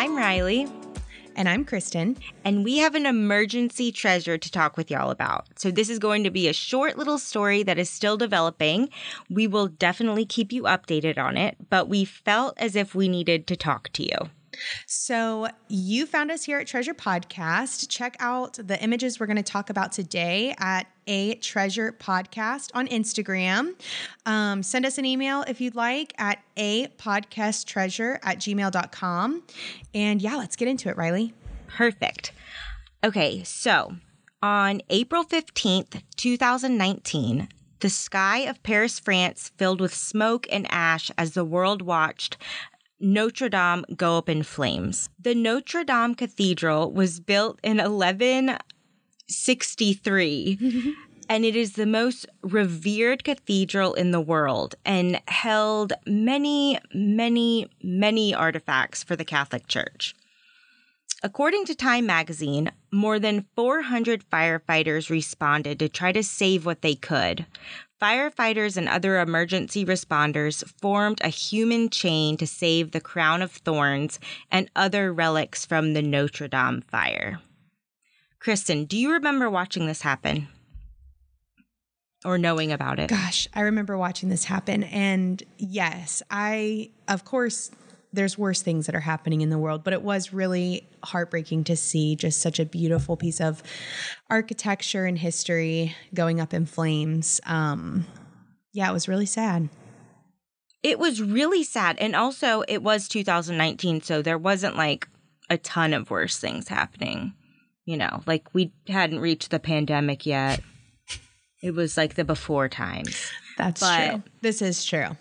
I'm Riley. And I'm Kristin. And we have an emergency treasure to talk with y'all about. So this is going to be a short little story that is still developing. We will definitely keep you updated on it, but we felt as if we needed to talk to you. So you found us here at Treasure Podcast. Check out the images we're going to talk about today at A Treasure Podcast on Instagram. Send us an email if you'd like at apodcasttreasure@gmail.com. And yeah, let's get into it, Riley. Perfect. Okay, so on April 15th, 2019, the sky of Paris, France filled with smoke and ash as the world watched Notre Dame go up in flames. The Notre Dame Cathedral was built in 1163, and it is the most revered cathedral in the world and held many, many, many artifacts for the Catholic Church. According to Time magazine, more than 400 firefighters responded to try to save what they could. Firefighters and other emergency responders formed a human chain to save the Crown of Thorns and other relics from the Notre Dame fire. Kristin, do you remember watching this happen? Or knowing about it? Gosh, I remember watching this happen. And yes, of course, there's worse things that are happening in the world, but it was really heartbreaking to see just such a beautiful piece of architecture and history going up in flames. Yeah, it was really sad. It was really sad. And also it was 2019, so there wasn't like a ton of worse things happening. You know, like we hadn't reached the pandemic yet. It was like the before times. That's true. This is true.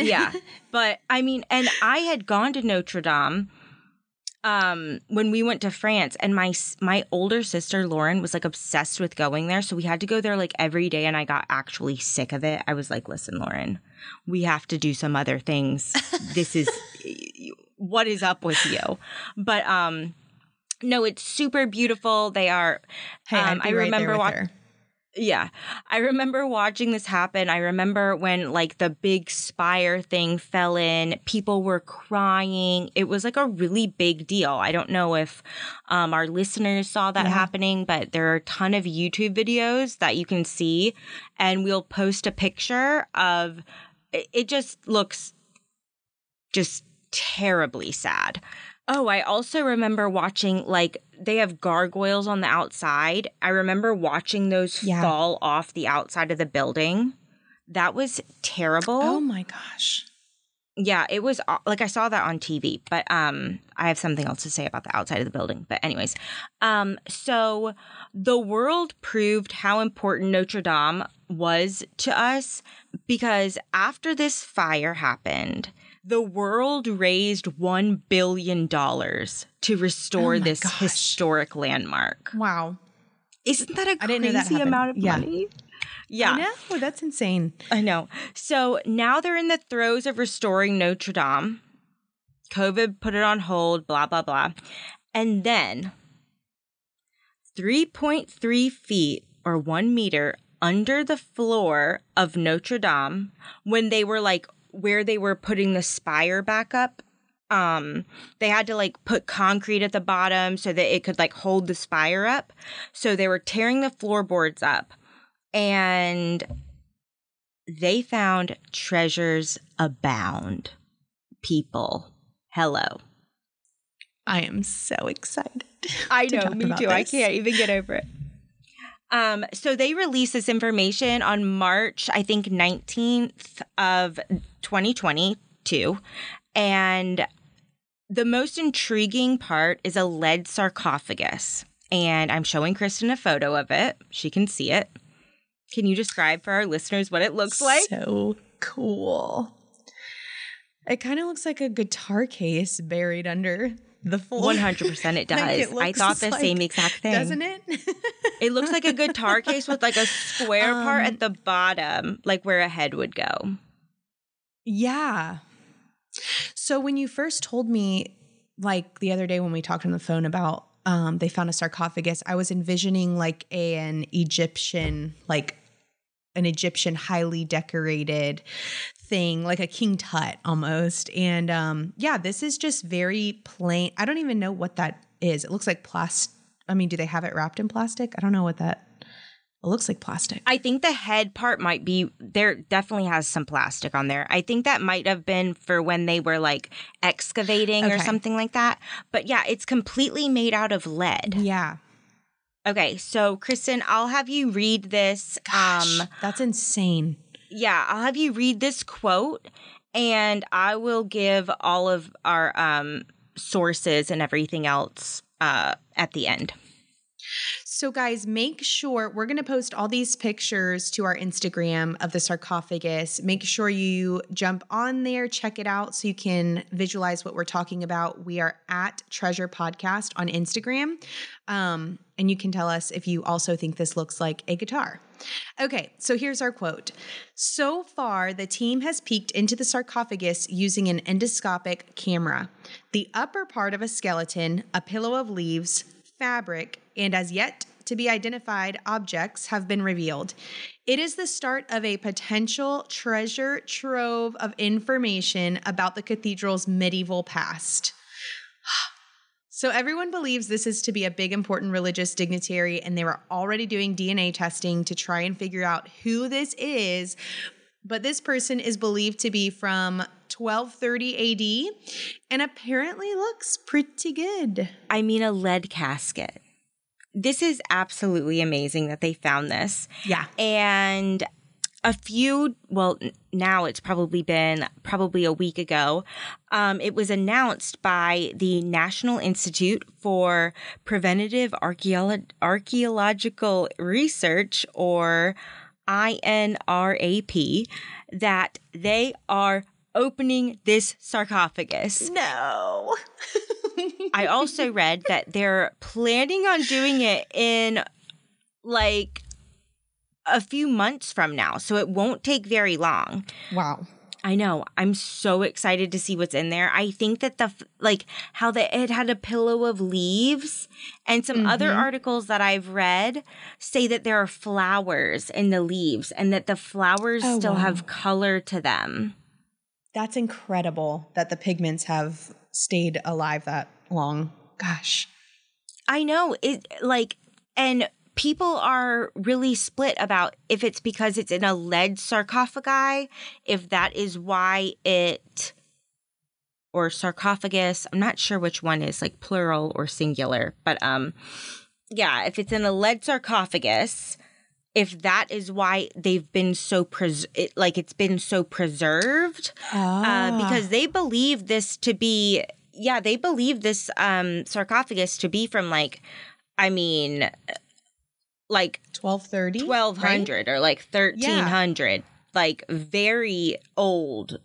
Yeah. But I mean, and I had gone to Notre Dame when we went to France, and my older sister, Lauren, was like obsessed with going there. So we had to go there like every day, and I got actually sick of it. I was like, listen, Lauren, we have to do some other things. This is what is up with you. But no, it's super beautiful. They are. Hey, I remember watching. Yeah. I remember watching this happen. I remember when like the big spire thing fell in, people were crying. It was like a really big deal. I don't know if our listeners saw that happening, but there are a ton of YouTube videos that you can see, and we'll post a picture of it. It just looks just terribly sad. Oh, I also remember watching, like, they have gargoyles on the outside. I remember watching those fall off the outside of the building. That was terrible. Oh, my gosh. Yeah, it was, like, I saw that on TV. But I have something else to say about the outside of the building. But anyways, so the world proved how important Notre Dame was to us, because after this fire happened, the world raised $1 billion to restore this historic landmark. Wow. Isn't that a crazy amount of money? Yeah. I know. That's insane. I know. So now they're in the throes of restoring Notre Dame. COVID put it on hold, blah, blah, blah. And then 3.3 feet or 1 meter under the floor of Notre Dame, when they were like, where they were putting the spire back up, they had to like put concrete at the bottom so that it could like hold the spire up. So they were tearing the floorboards up, and they found treasures abound. People, hello. I am so excited. I know, me too. This. I can't even get over it. So they released this information on March, I think, 19th of 2022. And the most intriguing part is a lead sarcophagus. And I'm showing Kristin a photo of it. She can see it. Can you describe for our listeners what it looks like? So cool. It kind of looks like a guitar case buried under the floor. 100% it does. Like it I thought the like, same exact thing. Doesn't it? It looks like a guitar case with like a square part at the bottom, like where a head would go. Yeah. So when you first told me, like the other day when we talked on the phone about they found a sarcophagus, I was envisioning like an Egyptian, like an Egyptian highly decorated thing, like a king's hut almost. And yeah, this is just very plain. I don't even know what that is. It looks like plastic. I mean, do they have it wrapped in plastic? I don't know what that... It looks like plastic. I think the head part might be there. Definitely has some plastic on there. I think that might have been for when they were like excavating or something like that. But yeah, it's completely made out of lead. Yeah. Okay. So, Kristin, I'll have you read this. Gosh, that's insane. Yeah. I'll have you read this quote and I will give all of our sources and everything else at the end. So guys, make sure we're going to post all these pictures to our Instagram of the sarcophagus. Make sure you jump on there, check it out so you can visualize what we're talking about. We are at Treasure Podcast on Instagram. And you can tell us if you also think this looks like a guitar. Okay, so here's our quote. So far, the team has peeked into the sarcophagus using an endoscopic camera. The upper part of a skeleton, a pillow of leaves, fabric, and as yet to be identified objects have been revealed. It is the start of a potential treasure trove of information about the cathedral's medieval past. So everyone believes this is to be a big, important religious dignitary, and they were already doing DNA testing to try and figure out who this is. But this person is believed to be from 1230 AD and apparently looks pretty good. I mean, a lead casket. This is absolutely amazing that they found this. Yeah. And a few, well, now it's probably been a week ago. It was announced by the National Institute for Preventive Archaeological Research, or INRAP, that they are opening this sarcophagus. No. I also read that they're planning on doing it in like a few months from now. So it won't take very long. Wow. I know. I'm so excited to see what's in there. I think that the like how it had a pillow of leaves, and some other articles that I've read say that there are flowers in the leaves and that the flowers still have color to them. That's incredible that the pigments have stayed alive that long. Gosh. I know. It like, and people are really split about if it's because it's in a lead sarcophagi, if that is why it, or sarcophagus, I'm not sure which one is like plural or singular, but yeah, if it's in a lead sarcophagus, if that is why they've been so it's been so preserved, because they believe this to be, yeah, they believe this sarcophagus to be from like, I mean, like 1230, 1200, right? Or like 1300, like very old,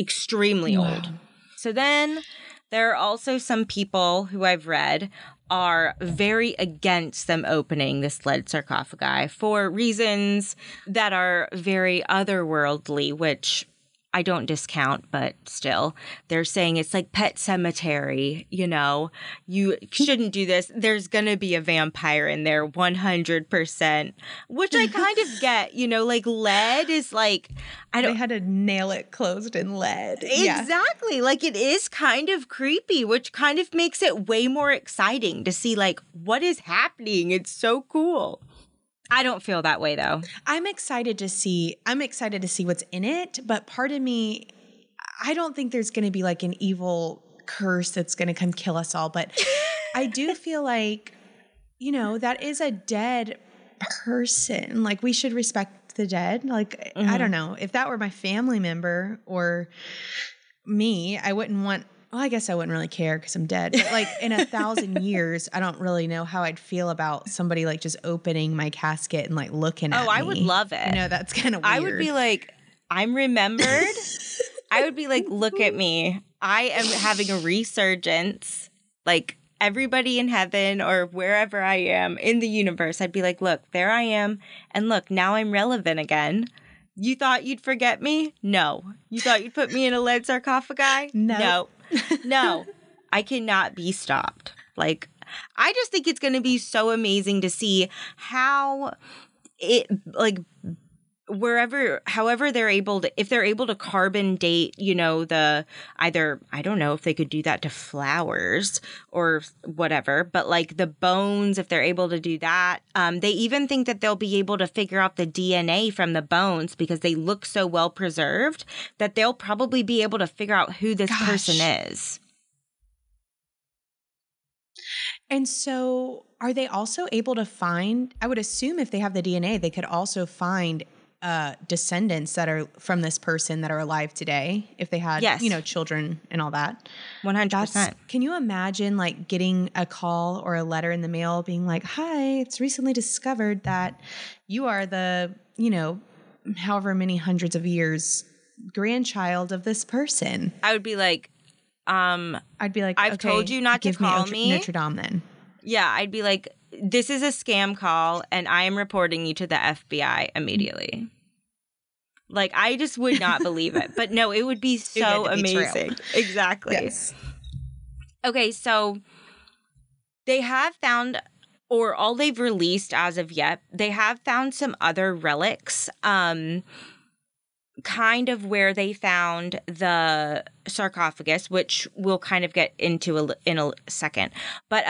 extremely old. So then there are also some people who I've read are very against them opening this lead sarcophagi for reasons that are very otherworldly, which I don't discount, but still they're saying it's like Pet Cemetery, you know, you shouldn't do this. There's going to be a vampire in there 100%, which I kind of get, you know, like lead is like, I don't. They had to nail it closed in lead. Exactly. Yeah. Like it is kind of creepy, which kind of makes it way more exciting to see like what is happening. It's so cool. I don't feel that way though. I'm excited to see what's in it, but part of me, I don't think there's going to be like an evil curse that's going to come kill us all, but I do feel like, you know, that is a dead person. Like we should respect the dead. Like, I don't know, if that were my family member or me, I wouldn't want, well, I guess I wouldn't really care because I'm dead. But like in 1,000 years, I don't really know how I'd feel about somebody like just opening my casket and like looking at me. Oh, I would love it. You know, that's kind of weird. I would be like, I'm remembered. I would be like, look at me. I am having a resurgence. Like everybody in heaven or wherever I am in the universe, I'd be like, look, there I am. And look, now I'm relevant again. You thought you'd forget me? No. You thought you'd put me in a lead sarcophagi? No. No. No, I cannot be stopped. Like, I just think it's going to be so amazing to see how it like however they're able to, if they're able to carbon date, you know, the either, I don't know if they could do that to flowers or whatever, but like the bones, if they're able to do that, they even think that they'll be able to figure out the DNA from the bones because they look so well preserved that they'll probably be able to figure out who this person is. And so are they also able to find, I would assume if they have the DNA, they could also find descendants that are from this person that are alive today, if they had, you know, children and all that. 100%. Can you imagine like getting a call or a letter in the mail being like, hi, it's recently discovered that you are the, you know, however many hundreds of years grandchild of this person. I would be like, I'd be like, I've told you not to call me Notre Dame then. Yeah. I'd be like, this is a scam call and I am reporting you to the FBI immediately. Like, I just would not believe it. But no, it would be so amazing. Exactly. Yes. Okay, so they have found, or all they've released as of yet, they have found some other relics, kind of where they found the sarcophagus, which we'll kind of get into in a second. But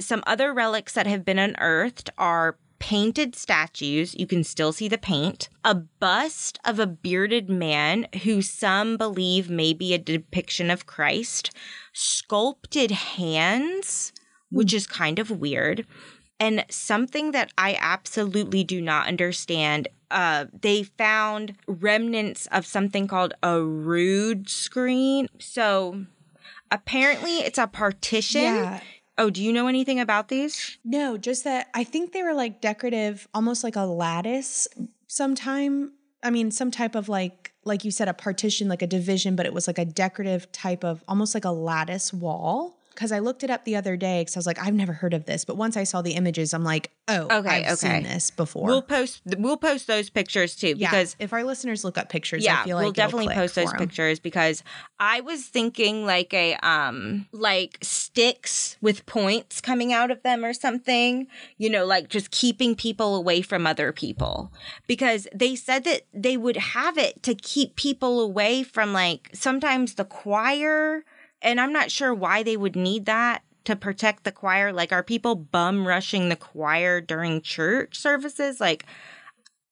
some other relics that have been unearthed are painted statues. You can still see the paint. A bust of a bearded man who some believe may be a depiction of Christ. Sculpted hands, which is kind of weird. And something that I absolutely do not understand, they found remnants of something called a rood screen. So apparently it's a partition. Yeah. Oh, do you know anything about these? No, just that I think they were like decorative, almost like a lattice sometime. I mean, some type of like you said, a partition, like a division, but it was like a decorative type of almost like a lattice wall. Because I looked it up the other day because I was like, I've never heard of this. But once I saw the images, I'm like, oh, okay, I've seen this before. We'll post those pictures too. Yeah, because if our listeners look up pictures, I feel like we'll definitely post those pictures because I was thinking like a like sticks with points coming out of them or something, you know, like just keeping people away from other people. Because they said that they would have it to keep people away from like sometimes the choir. And I'm not sure why they would need that to protect the choir. Like, are people bum rushing the choir during church services? Like,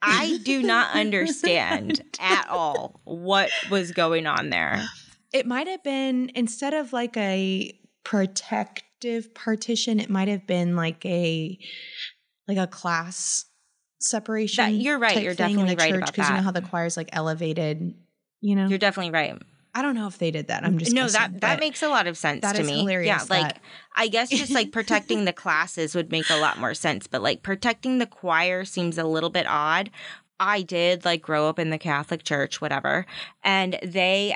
I do not understand at all what was going on there. It might have been, instead of like a protective partition, it might have been like a class separation. You're right. You're definitely right about that. Because you know how the choir's like elevated, you know? You're definitely right. I don't know if they did that. I'm just guessing, that makes a lot of sense to me. That is hilarious. Yeah, like I guess just like protecting the classes would make a lot more sense, but like protecting the choir seems a little bit odd. I did like grow up in the Catholic Church, whatever, and they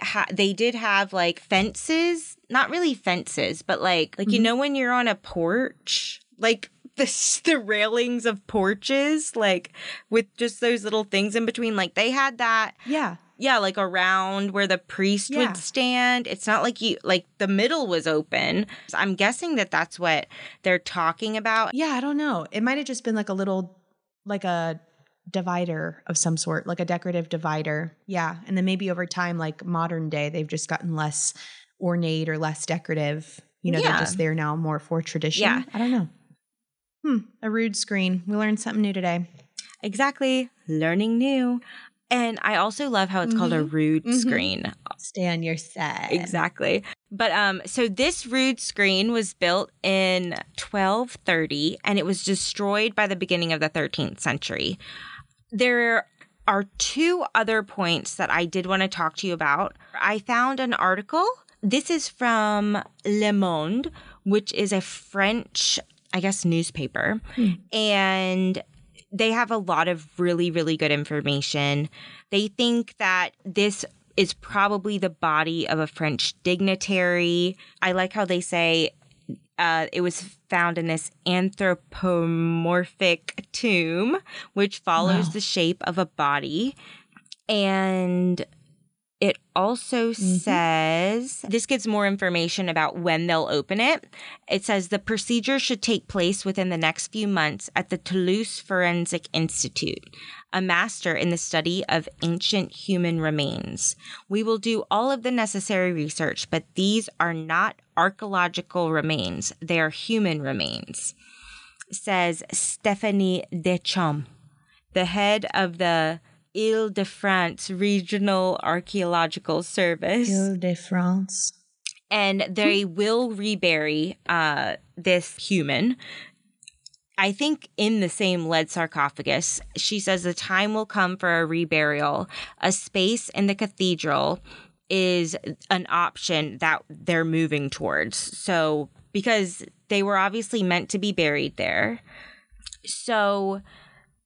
did have like fences, not really fences, but like you know when you're on a porch, like the railings of porches, like with just those little things in between, like they had that. Yeah. Yeah, like around where the priest would stand. It's not like you, like the middle was open. So I'm guessing that that's what they're talking about. Yeah, I don't know. It might have just been like a little, like a divider of some sort, like a decorative divider. Yeah. And then maybe over time, like modern day, they've just gotten less ornate or less decorative. You know, they're just there now more for tradition. Yeah. I don't know. A rood screen. We learned something new today. Exactly. Learning new. And I also love how it's called a rood screen. Stay on your side. Exactly. But so this rood screen was built in 1230 and it was destroyed by the beginning of the 13th century. There are two other points that I did want to talk to you about. I found an article. This is from Le Monde, which is a French, I guess, newspaper. And they have a lot of really, really good information. They think that this is probably the body of a French dignitary. I like how they say it was found in this anthropomorphic tomb, which follows the shape of a body. And It also says, this gives more information about when they'll open it. It says the procedure should take place within the next few months at the Toulouse Forensic Institute, a master in the study of ancient human remains. We will do all of the necessary research, but these are not archaeological remains. They are human remains, says Stephanie DeChamps, the head of the Île de France Regional Archaeological Service. Île de France. And they will rebury this human, I think, in the same lead sarcophagus. She says the time will come for a reburial. A space in the cathedral is an option that they're moving towards. So, because they were obviously meant to be buried there. So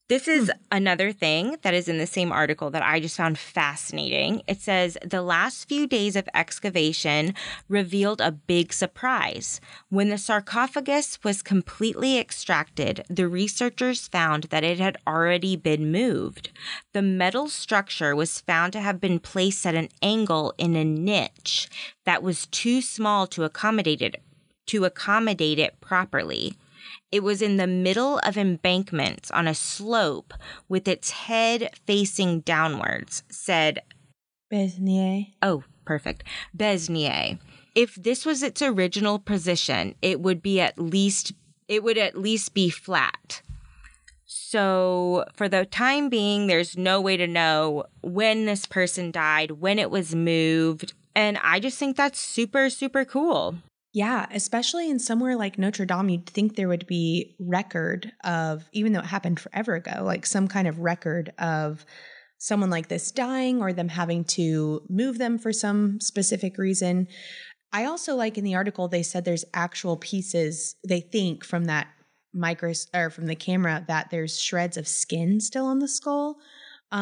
this is another thing that is in the same article that I just found fascinating. It says, the last few days of excavation revealed a big surprise. When the sarcophagus was completely extracted, the researchers found that it had already been moved. The metal structure was found to have been placed at an angle in a niche that was too small to accommodate it properly. It was in the middle of embankments on a slope with its head facing downwards, said Besnier. Oh, perfect. Besnier. If this was its original position, it would at least be flat. So for the time being, there's no way to know when this person died, when it was moved. And I just think that's super, super cool. Yeah, especially in somewhere like Notre Dame, you'd think there would be record of, even though it happened forever ago, like some kind of record of someone like this dying or them having to move them for some specific reason. I also like in the article, they said there's actual pieces, they think from that from the camera that there's shreds of skin still on the skull. So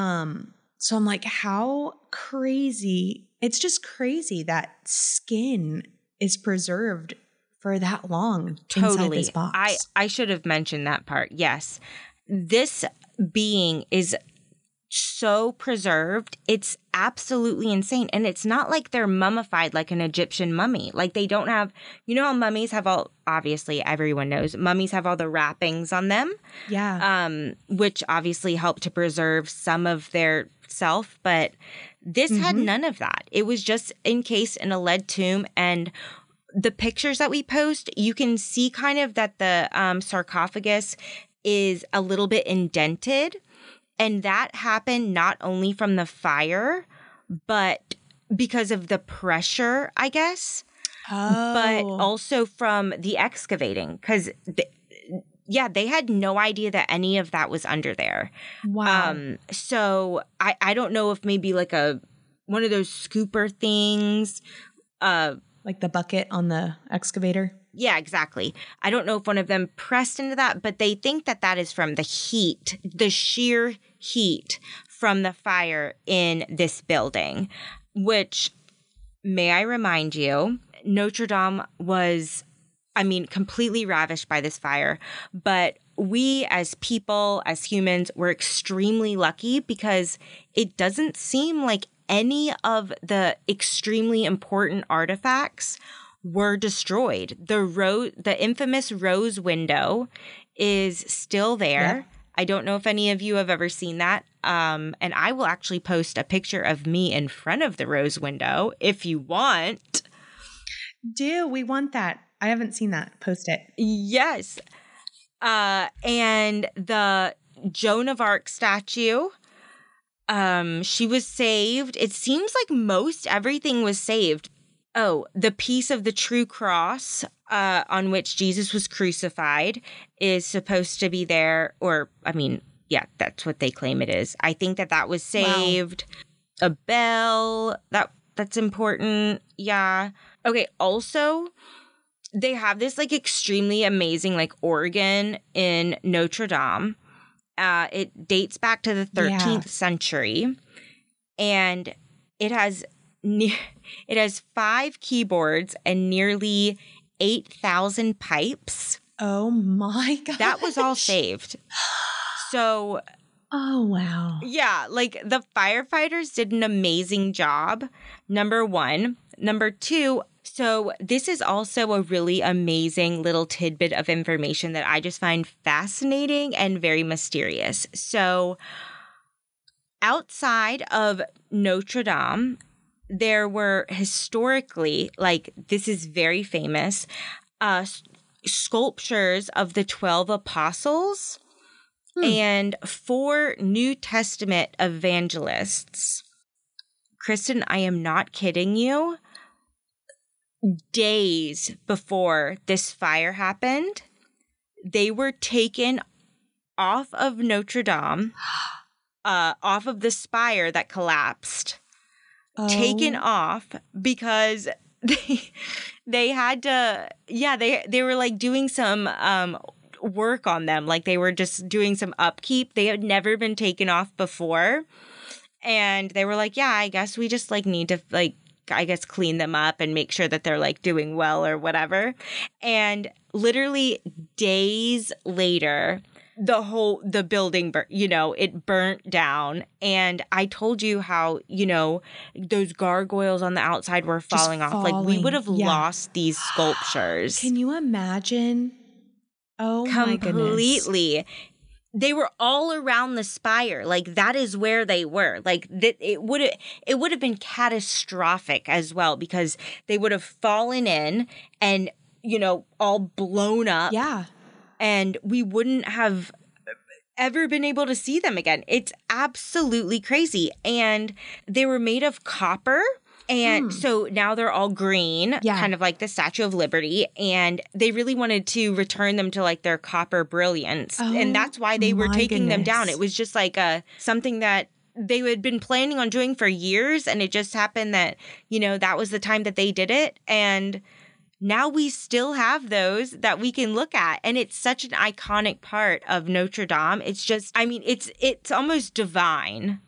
I'm like, how crazy. It's just crazy that skin is preserved for that long inside this box. I should have mentioned that part. Yes. This being is so preserved. It's absolutely insane. And it's not like they're mummified like an Egyptian mummy. Like they don't have, you know how mummies have all, obviously everyone knows, mummies have all the wrappings on them. Yeah. Which obviously help to preserve some of their self, but this had none of that. It was just encased in a lead tomb, and the pictures that we post, you can see kind of that the sarcophagus is a little bit indented, and that happened not only from the fire, but because of the pressure, I guess, but also from the excavating, because they had no idea that any of that was under there. Wow. So I don't know if maybe like one of those scooper things. Like the bucket on the excavator? Yeah, exactly. I don't know if one of them pressed into that, but they think that that is from the heat, the sheer heat from the fire in this building, which, may I remind you, Notre Dame was completely ravished by this fire. But we as people, as humans, were extremely lucky because it doesn't seem like any of the extremely important artifacts were destroyed. The infamous rose window is still there. Yeah. I don't know if any of you have ever seen that. And I will actually post a picture of me in front of the rose window if you want. Do we want that? I haven't seen that. Post it. Yes. And the Joan of Arc statue, she was saved. It seems like most everything was saved. Oh, the piece of the true cross on which Jesus was crucified is supposed to be there. That's what they claim it is. I think that was saved. Wow. A bell. That's important. Yeah. Okay. Also, they have this like extremely amazing like organ in Notre Dame. It dates back to the 13th century, and it has 5 keyboards and nearly 8,000 pipes. Oh my god! That was all saved. So Oh, wow. Yeah. Like, the firefighters did an amazing job, number one. Number two, so this is also a really amazing little tidbit of information that I just find fascinating and very mysterious. So outside of Notre Dame, there were historically, like, this is very famous, sculptures of the 12 apostles and 4 New Testament evangelists. Kristin, I am not kidding you. Days before this fire happened, they were taken off of Notre Dame, off of the spire that collapsed. Taken off because they had to, they were like doing some work on them. Like, they were just doing some upkeep. They had never been taken off before. And they were like, yeah, I guess we just like need to like, I guess, clean them up and make sure that they're like doing well or whatever. And literally days later, the building, it burnt down. And I told you how, those gargoyles on the outside were falling off. Like, we would have lost these sculptures. Can you imagine? Oh, completely. They were all around the spire. Like, that is where they were. Like, it would have been catastrophic as well, because they would have fallen in and, all blown up. Yeah. And we wouldn't have ever been able to see them again. It's absolutely crazy. And they were made of copper. And so now they're all green, kind of like the Statue of Liberty. And they really wanted to return them to like their copper brilliance. Oh, and that's why they were taking them down. It was just like something that they had been planning on doing for years. And it just happened that, that was the time that they did it. And now we still have those that we can look at. And it's such an iconic part of Notre Dame. It's just, it's almost divine.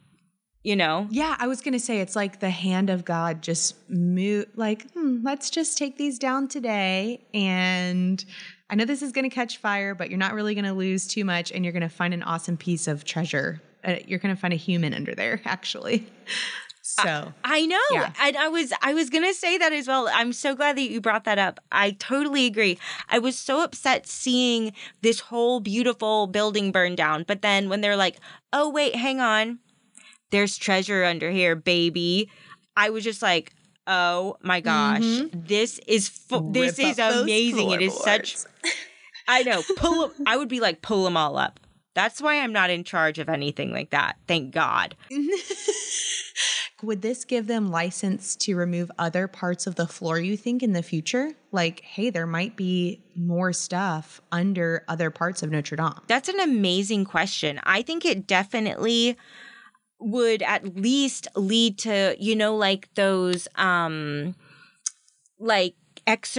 Yeah, I was going to say, it's like the hand of God just moved, like, let's just take these down today. And I know this is going to catch fire, but you're not really going to lose too much. And you're going to find an awesome piece of treasure. You're going to find a human under there, actually. So I know. Yeah. And I was going to say that as well. I'm so glad that you brought that up. I totally agree. I was so upset seeing this whole beautiful building burn down. But then when they're like, oh, wait, hang on. There's treasure under here, baby. I was just like, oh my gosh, this is amazing. It is such, I know, I would be like, pull them all up. That's why I'm not in charge of anything like that. Thank God. Would this give them license to remove other parts of the floor, you think, in the future? Like, hey, there might be more stuff under other parts of Notre Dame. That's an amazing question. I think it definitely would at least lead to, like those, like like, what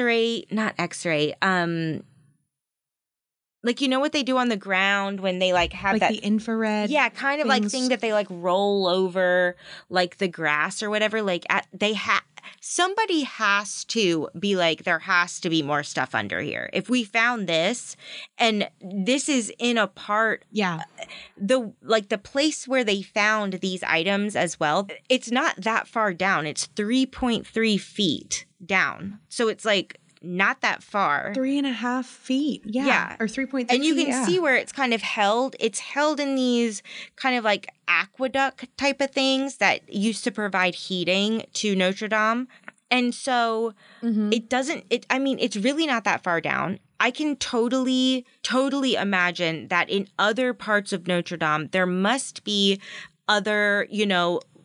they do on the ground when they like have like that, the infrared, kind of things, like thing that they like roll over like the grass or whatever. Like somebody has to be like, there has to be more stuff under here. If we found this, and this is in a part, the place where they found these items as well. It's not that far down. It's 3.3 feet down, so it's like, not that far. 3.5 feet. Yeah. Or 3.3 feet. And you can see where it's kind of held. It's held in these kind of like aqueduct type of things that used to provide heating to Notre Dame. And so it's really not that far down. I can totally, totally imagine that in other parts of Notre Dame, there must be other,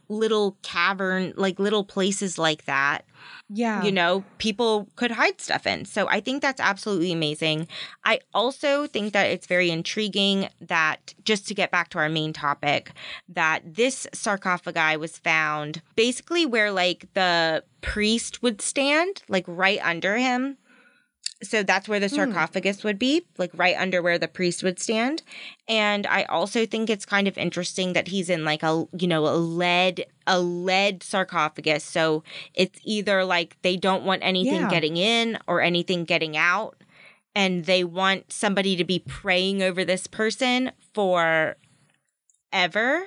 little cavern, like little places like that. Yeah. People could hide stuff in. So I think that's absolutely amazing. I also think that it's very intriguing that, just to get back to our main topic, that this sarcophagi was found basically where like the priest would stand, like right under him. So that's where the sarcophagus would be, like right under where the priest would stand. And I also think it's kind of interesting that he's in like a lead sarcophagus. So it's either like they don't want anything getting in or anything getting out. And they want somebody to be praying over this person for ever.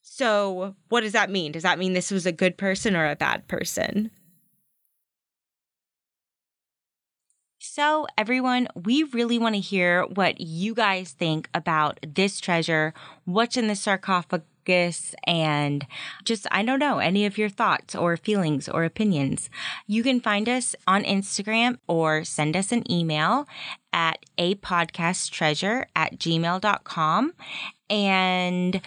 So what does that mean? Does that mean this was a good person or a bad person? So everyone, we really want to hear what you guys think about this treasure, what's in the sarcophagus, and just, I don't know, any of your thoughts or feelings or opinions. You can find us on Instagram or send us an email at apodcasttreasure@gmail.com. And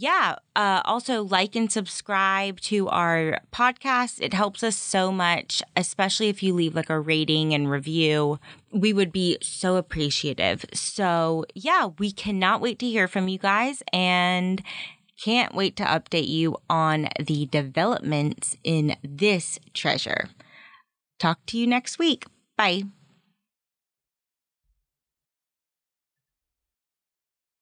yeah, also like and subscribe to our podcast. It helps us so much, especially if you leave like a rating and review. We would be so appreciative. So yeah, we cannot wait to hear from you guys and can't wait to update you on the developments in this treasure. Talk to you next week. Bye.